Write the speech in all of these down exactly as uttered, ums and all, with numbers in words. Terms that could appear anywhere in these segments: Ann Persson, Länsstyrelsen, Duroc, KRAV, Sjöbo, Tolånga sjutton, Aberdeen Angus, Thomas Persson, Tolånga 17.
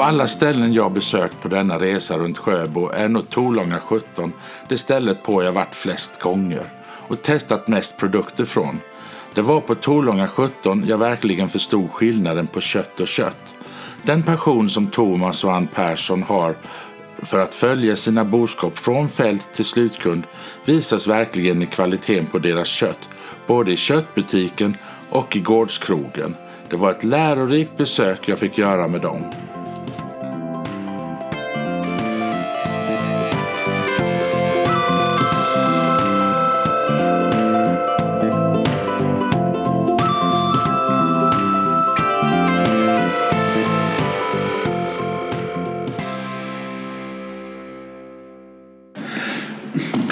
Av alla ställen jag besökt på denna resa runt Sjöbo är nog Tolånga sjutton det stället på jag varit flest gånger och testat mest produkter från. Det var på Tolånga sjutton jag verkligen förstod skillnaden på kött och kött. Den passion som Thomas och Ann Persson har för att följa sina boskap från fält till slutkund visas verkligen i kvaliteten på deras kött, både i köttbutiken och i gårdskrogen. Det var ett lärorikt besök jag fick göra med dem.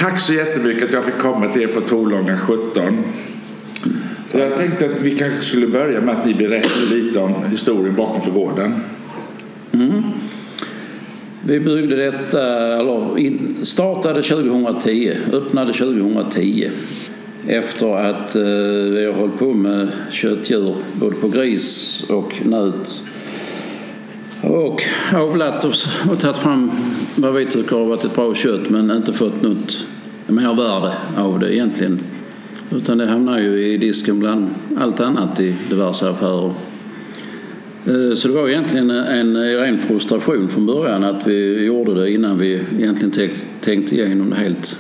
Tack så jättemycket att jag fick komma till er på Tolånga sjutton. Jag tänkte att vi kanske skulle börja med att ni berättar lite om historien bakom förgården. Mm. Vi byggde detta, eller startade tjugohundratio, öppnade tjugohundratio. Efter att vi har hållit på med köttdjur, både på gris och nöt. Och avlat oss och tagit fram vad vi tycker har varit ett bra kött, men inte fått något mer värde av det egentligen. Utan det hamnar ju i disken bland allt annat i diverse affärer. Så det var egentligen en ren frustration från början att vi gjorde det innan vi egentligen tänkte igenom det helt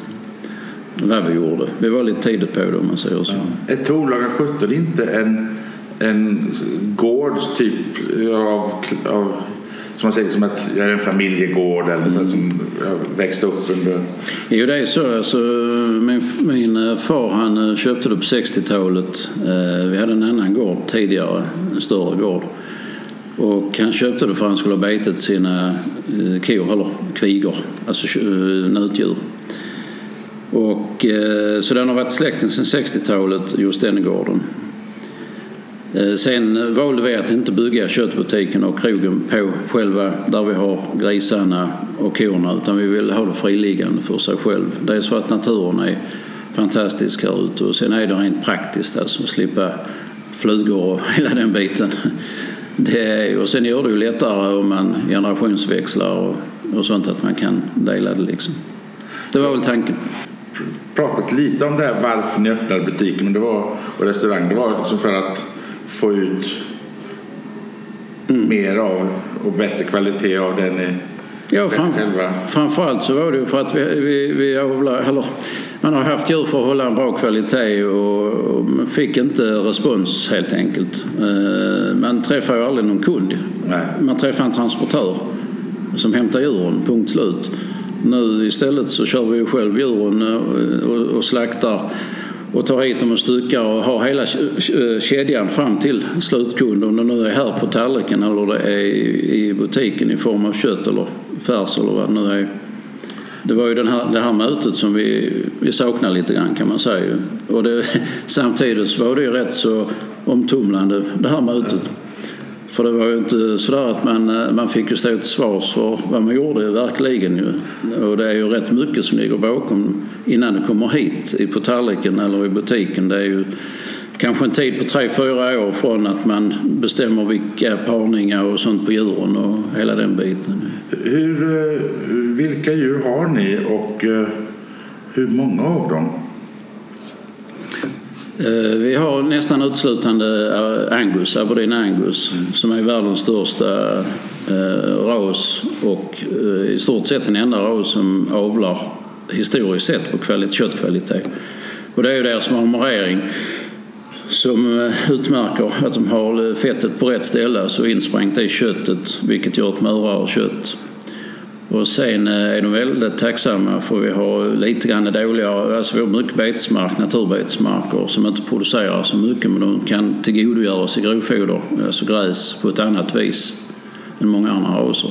vad vi gjorde. Vi var lite tidigt på det, om man säger så. Ja. Ett Tolånga sjutton är inte en, en gårdstyp av, av som man säger, som att jag är en familjegård eller så, som jag växte upp under. Jo, det är så. Alltså, min, min far, han köpte det på sextiotalet. Vi hade en annan gård tidigare, en större gård. Och han köpte det för att han skulle ha betat sina kor, eller kvigor, alltså nötdjur. Och, så den har varit släkten sedan sextiotalet, just den gården. Sen valde vi att inte bygga köttbutiken och krogen på själva där vi har grisarna och korna, utan vi vill ha det friliggande för sig själv. Det är så att naturen är fantastisk här ute, och sen är det rent praktiskt, alltså att slippa flugor och hela den biten. Det är, och sen gör det ju lättare om man generationsväxlar och, och sånt, att man kan dela det liksom. Det var väl tanken. Pratat lite om det här varför ni öppnade butiken, men det var, och restaurang, det var liksom för att få ut mm. mer av och bättre kvalitet av den i ja, fram, själva. Framförallt så var det för att vi, vi, vi eller, man har haft djur för att hålla en bra kvalitet, och, och man fick inte respons helt enkelt. Man träffar ju aldrig någon kund. Nej. Man träffar en transportör som hämtar djuren, punkt slut. Nu istället så kör vi ju själv djuren och, och, och slaktar och tar hit dem och styckar och har hela kedjan fram till slutkund, om det nu är här på tallriken eller det är i butiken i form av kött eller färs eller vad det nu är. Det var ju den här, det här mötet som vi, vi saknar lite grann, kan man säga. Och det, samtidigt så var det ju rätt så omtumlande, det här mötet. För det var ju inte sådär att man, man fick ju stå till svars för vad man gjorde verkligen ju. Och det är ju rätt mycket som ligger bakom innan det kommer hit på tallriken eller i butiken. Det är ju kanske en tid på tre, fyra år från att man bestämmer vilka parningar och sånt på djuren och hela den biten. Hur, vilka djur har ni och hur många av dem? Vi har nästan utslutande Angus, Aberdeen Angus, som är världens största eh, ras och eh, i stort sett den enda ras som avlar historiskt sett på kvalit- köttkvalitet. Och det är ju deras marmorering som eh, utmärker att de har fettet på rätt ställe, så insprängt i köttet, vilket gör ett mörare kött. Och sen är de väldigt tacksamma för vi har lite grann dåligare, alltså vi har mycket betesmark, naturbetesmarker som inte producerar så mycket, men de kan tillgodogöra sig grovfoder, alltså gräs, på ett annat vis än många andra raser.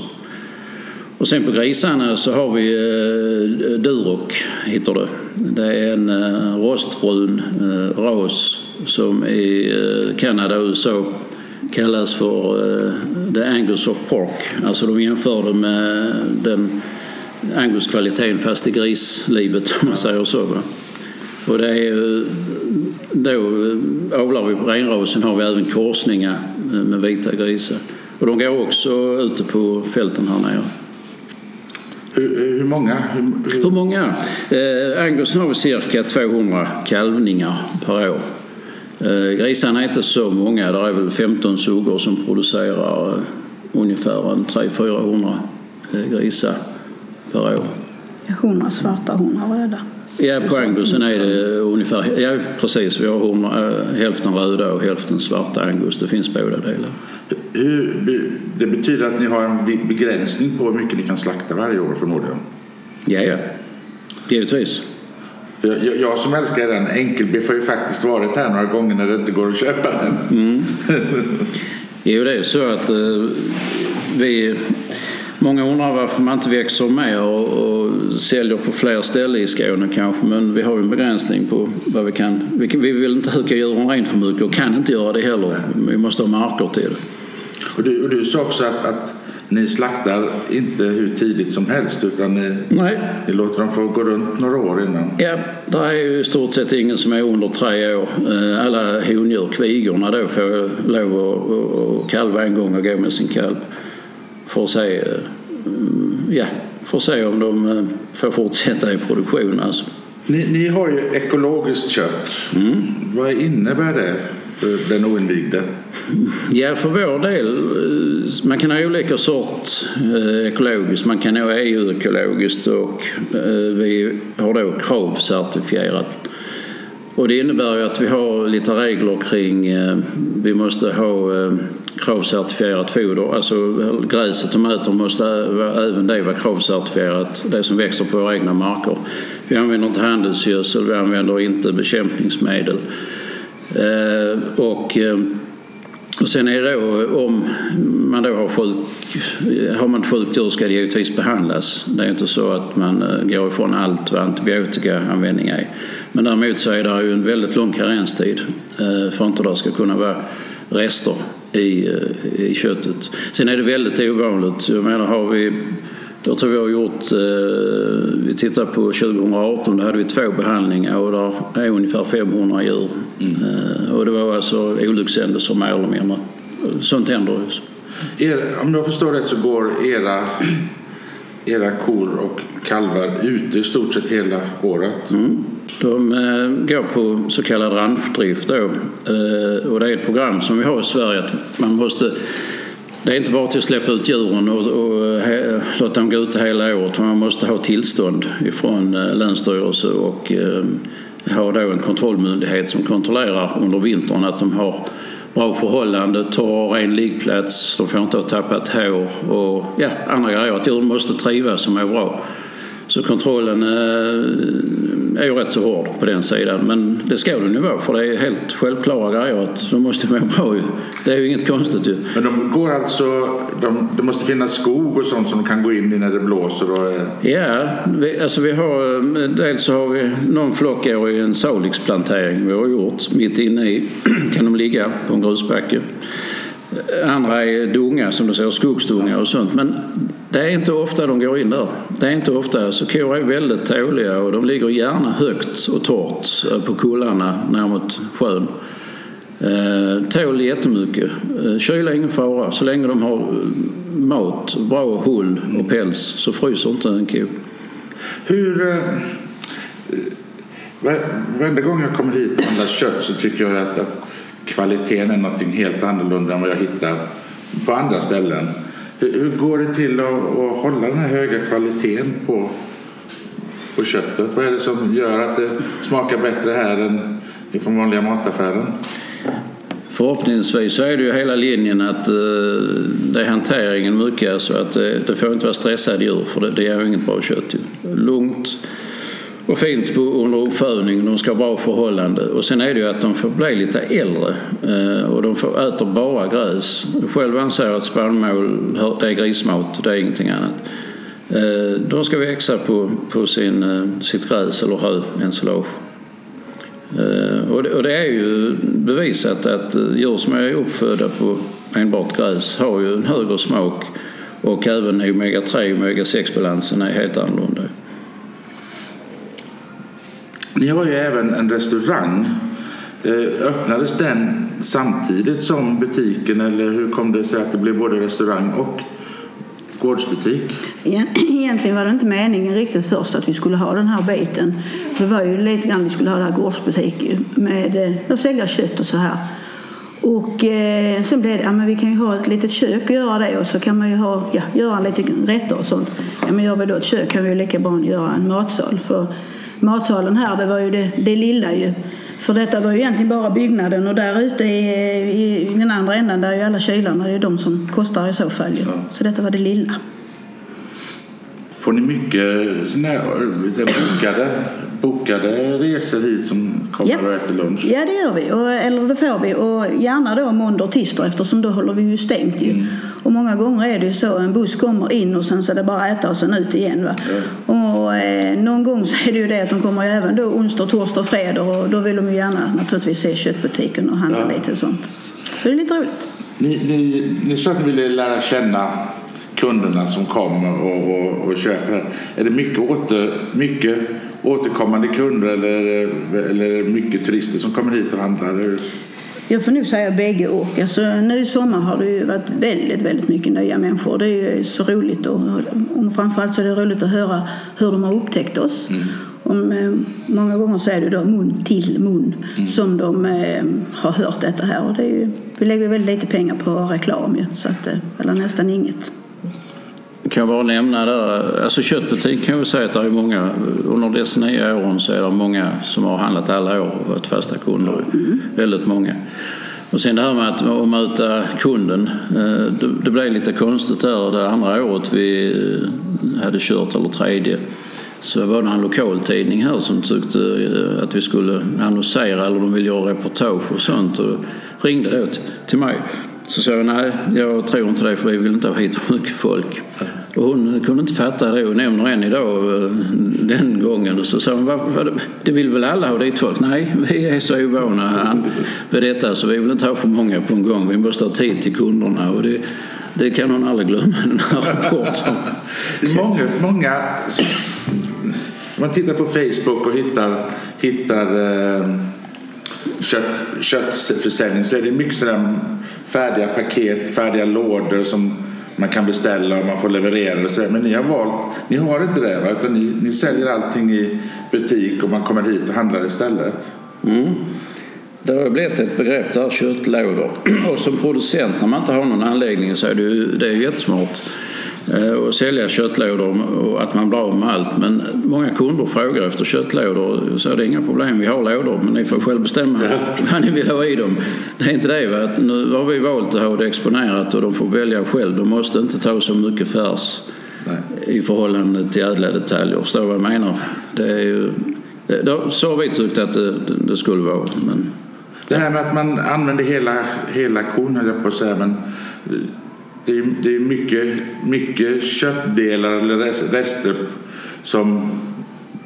Och sen på grisarna så har vi eh, Duroc, heter det. Det är en eh, rostbrun eh, ras som i eh, Kanada och U S A kallas för uh, the Angus of Pork. Alltså de jämförde med den Angus-kvaliteten fast i grislivet, om man säger så. Va? Och det är uh, då avlar vi renrasen, har vi även korsningar uh, med vita grisar. Och de går också ute på fälten här nere. Hur, hur många? Hur, hur... hur många? Eh, Angus har cirka tvåhundra kalvningar per år. Eh, grisarna är inte så många. Det är väl femton suggor som producerar eh, ungefär en tre till fyrahundra eh, grisar per år. hundra svarta, hundra röda. Ja, på angusen är det ungefär... Ja, precis. Vi har hundra, eh, hälften röda och hälften svarta angus. Det finns båda delar. Hur, det betyder att ni har en begränsning på hur mycket ni kan slakta varje år förmodligen. Ja, ja. Givetvis. För jag, jag som älskar den, enkelbiff har ju faktiskt varit här några gånger när det inte går att köpa den. Mm. Jo, det är så att eh, vi... Många undrar varför man inte växer mer och, och säljer på fler ställen i Skåne kanske. Men vi har en begränsning på vad vi kan. Vi, vi vill inte huka djuren rent för mycket och kan inte göra det heller. Vi måste ha marker till det. Och du, och du sa också att, att ni slaktar inte hur tidigt som helst utan ni, ni låter dem få gå runt några år innan. Ja, det är ju i stort sett ingen som är under tre år. Alla hondjur, kvigorna då får lov att, att kalva en gång och gå med sin kalv. För att, se, ja, för att se om de får fortsätta i produktion. Alltså. Ni, ni har ju ekologiskt kött. Mm. Vad innebär det för den oinvigde? Ja, för vår del. Man kan ha olika sort eh, ekologiskt. Man kan ha E U-ekologiskt och eh, vi har då KRAV-certifierat. Och det innebär ju att vi har lite regler kring eh, vi måste ha eh, KRAV-certifierat foder. Alltså gräs och tomater måste även det vara KRAV-certifierat. Det som växer på våra egna marker. Vi använder inte handelsgödsel, vi använder inte bekämpningsmedel. Eh, och, eh, och sen är det då, om man då har sjuk, har man sjukt djur ska det givetvis behandlas. Det är inte så att man eh, går ifrån allt vad antibiotikaanvändning är. Men däremot så är det ju en väldigt lång karenstid eh, för att inte det ska kunna vara rester i, i köttet. Sen är det väldigt ovanligt. Jag menar, har vi, jag tror vi har gjort, eh, vi tittar på tjugo arton, då hade vi två behandlingar och där är ungefär femhundra djur. Mm. Eh, och det var alltså olyckshändelser mer eller mindre. Sånt händer just. Er, om jag förstår rätt så går era, era kor och kalvar ute i stort sett hela året. Mm. De eh, går på så kallad ranchdrift då. Eh, och det är ett program som vi har i Sverige att man måste, det är inte bara till att släppa ut djuren och, och he, låta dem gå ut hela året. Man måste ha tillstånd ifrån eh, Länsstyrelsen och eh, ha då en kontrollmyndighet som kontrollerar under vintern att de har bra förhållande, tar ren liggplats, de får inte ha tappat hår och ja, andra grejer. Att djuren måste trivas som är bra. Så kontrollen är ju rätt så hård på den sidan. Men det ska den ju vara, för det är helt självklara grejer att de måste vara bra. Det är ju inget konstigt ju. Men de går alltså, de, de måste finnas skog och sånt som de kan gå in i när det blåser? Och... Ja, vi, alltså vi har, dels så har vi någon flock år i en salixplantering vi har gjort. Mitt inne i kan de ligga på en grusbacke. Andra är dunga som du säger, skogsdunga och sånt. Men det är inte ofta de går in där. Det är inte ofta. Så kor är väldigt tåliga och de ligger gärna högt och torrt på kullarna när mot sjön. Tål jättemycket. Kyla är ingen fara. Så länge de har mat, bra hull och päls så fryser inte en ko. Hur... Varenda gång jag kommer hit och handlar kött så tycker jag att kvaliteten är något helt annorlunda än vad jag hittar på andra ställen. Hur går det till att, att hålla den här höga kvaliteten på, på köttet? Vad är det som gör att det smakar bättre här än i från vanliga mataffären? Förhoppningsvis så är det ju hela linjen att eh, det är hanteringen mycket så att eh, det får inte vara stressade djur för det, det är ju inget bra kött. Lugnt och fint på, under uppfödning. De ska ha bra förhållande. Och sen är det ju att de får bli lite äldre. Eh, och de får äter bara gräs. Själv anser att spannmål det är grismat. Det är ingenting annat. Eh, de ska växa på, på sin, eh, sitt gräs eller hö, ensilage. Eh, och, och det är ju bevisat att djur som är uppfödda på enbart gräs har ju en högre smak. Och även omega tre och omega sex-balansen är helt annorlunda. Ni har ju även en restaurang. Öppnades den samtidigt som butiken, eller hur kom det sig att det blev både restaurang och gårdsbutik? Egentligen var det inte meningen riktigt först att vi skulle ha den här biten. Det var ju lite grann vi skulle ha den här gårdsbutiken med att sälja kött och så här. Och eh, sen blev det, ja, men vi kan ju ha ett litet kök och göra det, och så kan man ju ha, ja, göra lite rätter och sånt. Ja, men gör vi då ett kök kan vi ju lika bra göra en matsal, för matsalen här, det var ju det, det lilla ju. För detta var ju egentligen bara byggnaden, och där ute i, i den andra änden där är ju alla kylarna, det är ju de som kostar i så fall ju. Ja. Så detta var det lilla. Får ni mycket såna här bokade, bokade resor hit som kommer ja. och äter lunch? Ja, det gör vi. Och, eller det får vi. Och gärna då måndag och tisdag, eftersom då håller vi ju stängt ju. Mm. Och många gånger är det ju så, en buss kommer in och sen så är det bara äta och sen ut igen va. Ja. Och eh, någon gång så är det ju det att de kommer ju även då onsdag, torsdag och fredag, och då vill de ju gärna naturligtvis se köttbutiken och handla ja. lite och sånt. Så det är lite roligt. Ni, ni, ni sa att ni ville lära känna kunderna som kommer och, och, och köper. Är det mycket, åter, mycket återkommande kunder eller, eller mycket turister som kommer hit och handlar? Jag får nu säga bägge åker. Alltså, nu i sommar har det ju varit väldigt, väldigt mycket nya människor. Det är ju så roligt. Och, och framförallt så är det roligt att höra hur de har upptäckt oss. Mm. Om, många gånger så är det då mun till mun mm. som de eh, har hört detta här. Och det är ju, vi lägger väldigt lite pengar på reklam ju, så att, eller nästan inget. Kan jag bara nämna där, alltså köttbutik kan jag säga att det är många, under dessa nya åren så är det många som har handlat alla år och varit fasta kunder, mm. väldigt många. Och sen det här med att, att möta kunden, det, det blev lite konstigt där det andra året vi hade kört, eller tredje, så var det en lokaltidning här som tyckte att vi skulle annonsera eller de ville göra reportage och sånt, och ringde då till, till mig. Så sa jag, nej, jag tror inte det, för vi vill inte ha hit för mycket folk. Och hon kunde inte fatta det och nämner än idag den gången. Och så sa hon, vad, vad, det vill väl alla ha dit folk? Nej, vi är så ovana vid detta så vi vill inte ha för många på en gång. Vi måste ha tid till kunderna, och det, det kan hon aldrig glömma, den här rapporten. Det är många, många, man tittar på Facebook och hittar... hittar eh... Kött, köttförsäljning, så är det mycket sådär färdiga paket, färdiga lådor som man kan beställa och man får leverera och så. Men ni har valt, ni har inte det va? Utan ni, ni säljer allting i butik och man kommer hit och handlar istället. Mm. Det har blivit ett begrepp där, köttlådor, och som producent när man inte har någon anläggning så är det ju, det är ju jättesmart att sälja köttlådor och att man blir av med allt. Men många kunder frågar efter köttlådor, så är det inga problem, vi har lådor men ni får själv bestämma vad ni vill ha i dem. Det är inte det va? Att nu har vi valt att ha det exponerat och de får välja själv, de måste inte ta så mycket färs i förhållande till ädla detaljer, förstår vad jag menar? Det är ju, då, så vi tyckte att det, det skulle vara, men det här med att man använder hela, hela kon, eller på så här, men det är, det är mycket, mycket köttdelar eller rester som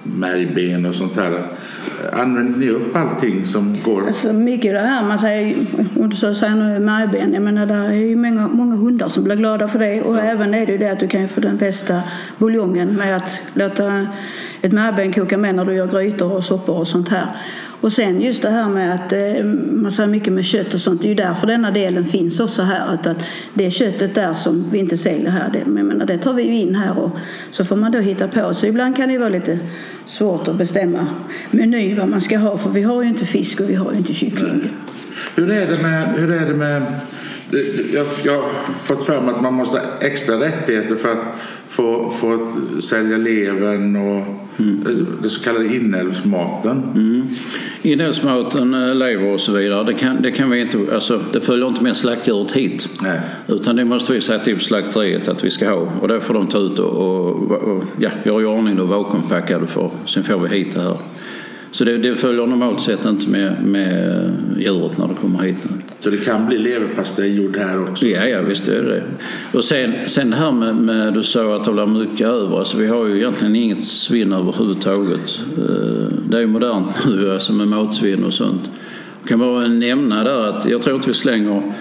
märgben och sånt här. Använder ni upp allting som går? Alltså mycket det här, man säger, om du så säger nu märgben, jag menar, där är ju många, många hundar som blir glada för det. Och ja. även är det ju det att du kan få den bästa buljongen med att låta ett märgben koka med när du gör grytor och soppor och sånt här. Och sen just det här med att eh, man säger mycket med kött och sånt, det är ju därför denna delen finns också här, utan det är köttet där som vi inte säljer här, det, men menar, det tar vi ju in här, och så får man då hitta på. Så ibland kan det ju vara lite svårt att bestämma meny vad man ska ha, för vi har ju inte fisk och vi har ju inte kyckling. Hur är det med, hur är det med jag, jag har fått fram att man måste ha extra rättigheter för att få, få sälja levern och mm. det så kallade inälvsmaten. Mm. Inälvsmaten, lever och så vidare, det kan, det kan vi inte, alltså det följer inte med slaktdjuret hit. Nej. Utan det måste vi sätta upp slakteriet att vi ska ha, och då får de ta ut och, och, och ja, göra i ordning och vakuumpackade för, sen får vi hit det här. Så det, det följer normalt sett inte med, med djuret när det kommer hit. Så det kan bli leverpastej gjord här också? Ja, ja visst är det. Och sen, sen här med, med, du sa att det blir mycket över. Alltså vi har ju egentligen inget svinn överhuvudtaget. Det är ju modernt nu, alltså med matsvinn och sånt. Jag kan bara nämna där att jag tror att vi slänger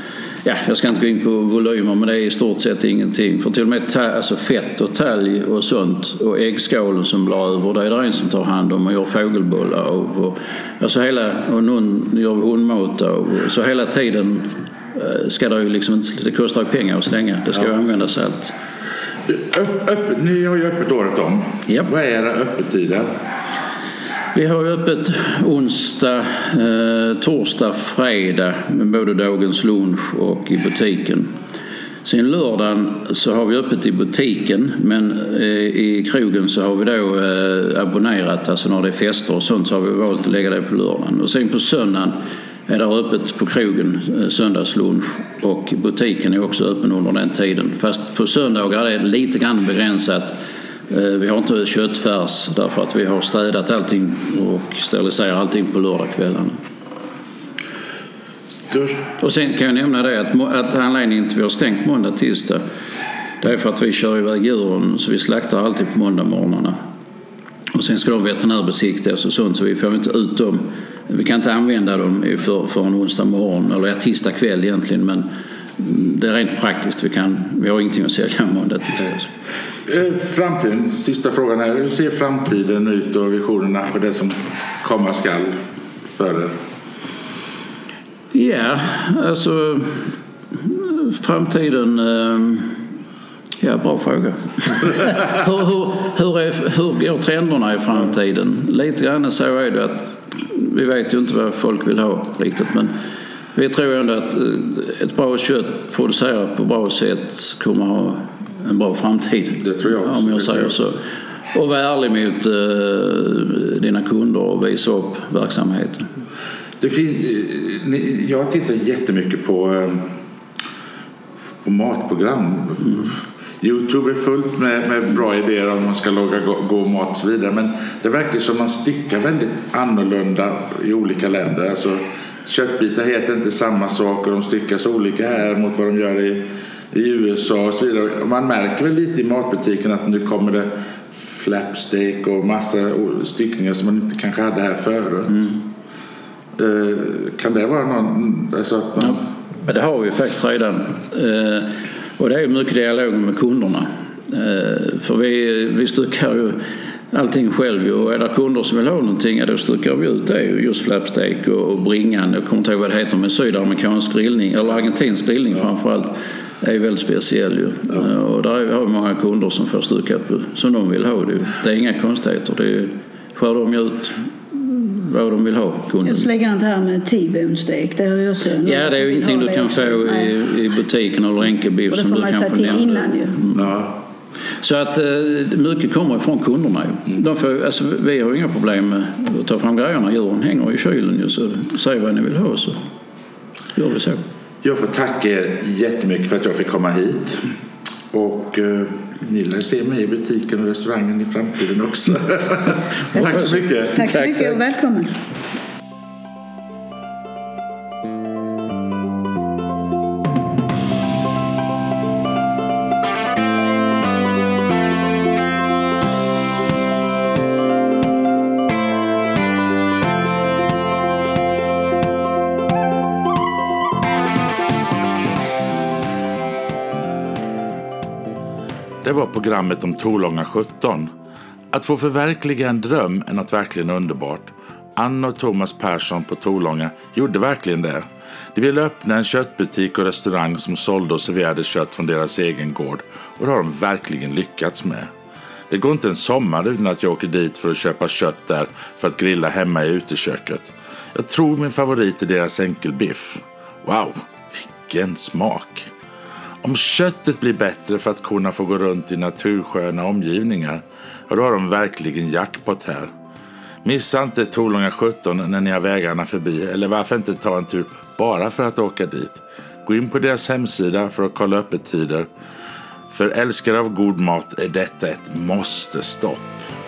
Ja, jag ska inte gå in på volymer, men det är i stort sett ingenting. För till och med ta- alltså fett och talg och sånt och äggskålen som blir över, det är det en som tar hand om och gör fågelbullar av. Och, alltså hela, och någon gör hundmat av. Så hela tiden ska det ju liksom, det kostar ju pengar att stänga. Det ska ju ja. användas allt. Öpp, öpp, ni har ju öppet året om. Yep. Vad är era öppettider? Vi har öppet onsdag, eh, torsdag, fredag med både dagens lunch och i butiken. Sen lördagen så har vi öppet i butiken, men eh, i krogen så har vi då eh, abonnerat, alltså när det är fester och sånt så har vi valt att lägga det på lördagen. Och sen på söndagen är det öppet på krogen, eh, söndagslunch, och butiken är också öppen under den tiden. Fast på söndagar är det lite grann begränsat. Vi har inte köttfärs därför att vi har städat allting och steriliserar allting på lördagskvällarna. Och sen kan jag nämna det att, att anledningen till att vi har stängt måndag tisdag, det är för att vi kör iväg djuren, så vi slaktar alltid på måndag morgnarna. Och sen ska de veterinärbesiktas och sånt, så vi får inte ut dem. Vi kan inte använda dem för, för en onsdag morgon eller tisdag kväll egentligen, men det är rent praktiskt. Vi, kan, vi har ingenting att sälja måndag tisdag. Framtiden, sista frågan är, hur ser framtiden ut och visionerna för det som komma skall för er? Ja, alltså framtiden, ja, bra fråga. hur, hur, hur, är, hur går trenderna i framtiden? Lite grann så är det att vi vet ju inte vad folk vill ha riktigt, men vi tror ändå att ett bra kött producerat på bra sätt kommer ha en bra framtid. Det tror jag också. Om jag säger så. Och vara ärlig mot eh, dina kunder och visa upp verksamheten. Det fin- jag tittar jättemycket på, på matprogram. Mm. YouTube är fullt med, med bra idéer om man ska laga gå, gå mat och så vidare. Men det verkar som man styckar väldigt annorlunda i olika länder. Alltså, köttbitar heter inte samma sak och de styckas olika här mot vad de gör i i U S A och så vidare. Man märker väl lite i matbutiken att nu kommer det flapsteak och massa styckningar som man inte kanske hade här förut. Mm. Eh, kan det vara någon... Alltså att man... ja, men det har vi faktiskt redan. Eh, och det är mycket dialog med kunderna. Eh, för vi, vi styckar ju allting själv, och är det kunder som vill ha någonting, då styckar vi ut det. Just flapsteak och, och bringan. Jag kommer inte ihåg vad det heter, men sydamerikansk grillning eller argentinsk grillning ja. framförallt. Det är väldigt speciell ju. Ja. Och där har vi många kunder som får stycka på som de vill ha. Det, det är inga konstigheter. Det skär de ut vad de vill ha. Kunden. Jag slänger inte här med T-bone-steak. Det har jag också. Ja, det är ju ingenting du kan också få i, i butiken eller enkelbiff som du kan få till innan ju. Mm. Ja. Så att mycket kommer ifrån kunderna ju. De får, alltså, vi har inga problem med att ta fram grejerna. Djuren hänger i kylen ju, så säg vad ni vill ha, så gör vi så. Jag får tacka er jättemycket för att jag fick komma hit. Och eh, ni lär se mig i butiken och restaurangen i framtiden också. Tack så mycket. Tack så mycket och välkommen. Det var programmet om Tolånga sjutton. Att få förverkliga en dröm är något verkligen underbart. Ann och Thomas Persson på Tolånga gjorde verkligen det. De ville öppna en köttbutik och restaurang som sålde och serverade kött från deras egen gård. Och det har de verkligen lyckats med. Det går inte en sommar utan att jag åker dit för att köpa kött där för att grilla hemma i uteköket. Jag tror min favorit är deras enkelbiff. Wow, vilken smak! Om köttet blir bättre för att korna får gå runt i natursköna omgivningar, ja, då har de verkligen jackpot här. Missa inte Tolånga sjutton när ni har vägarna förbi, eller varför inte ta en tur bara för att åka dit. Gå in på deras hemsida för att kolla öppettider. För älskare av god mat är detta ett måste-stopp.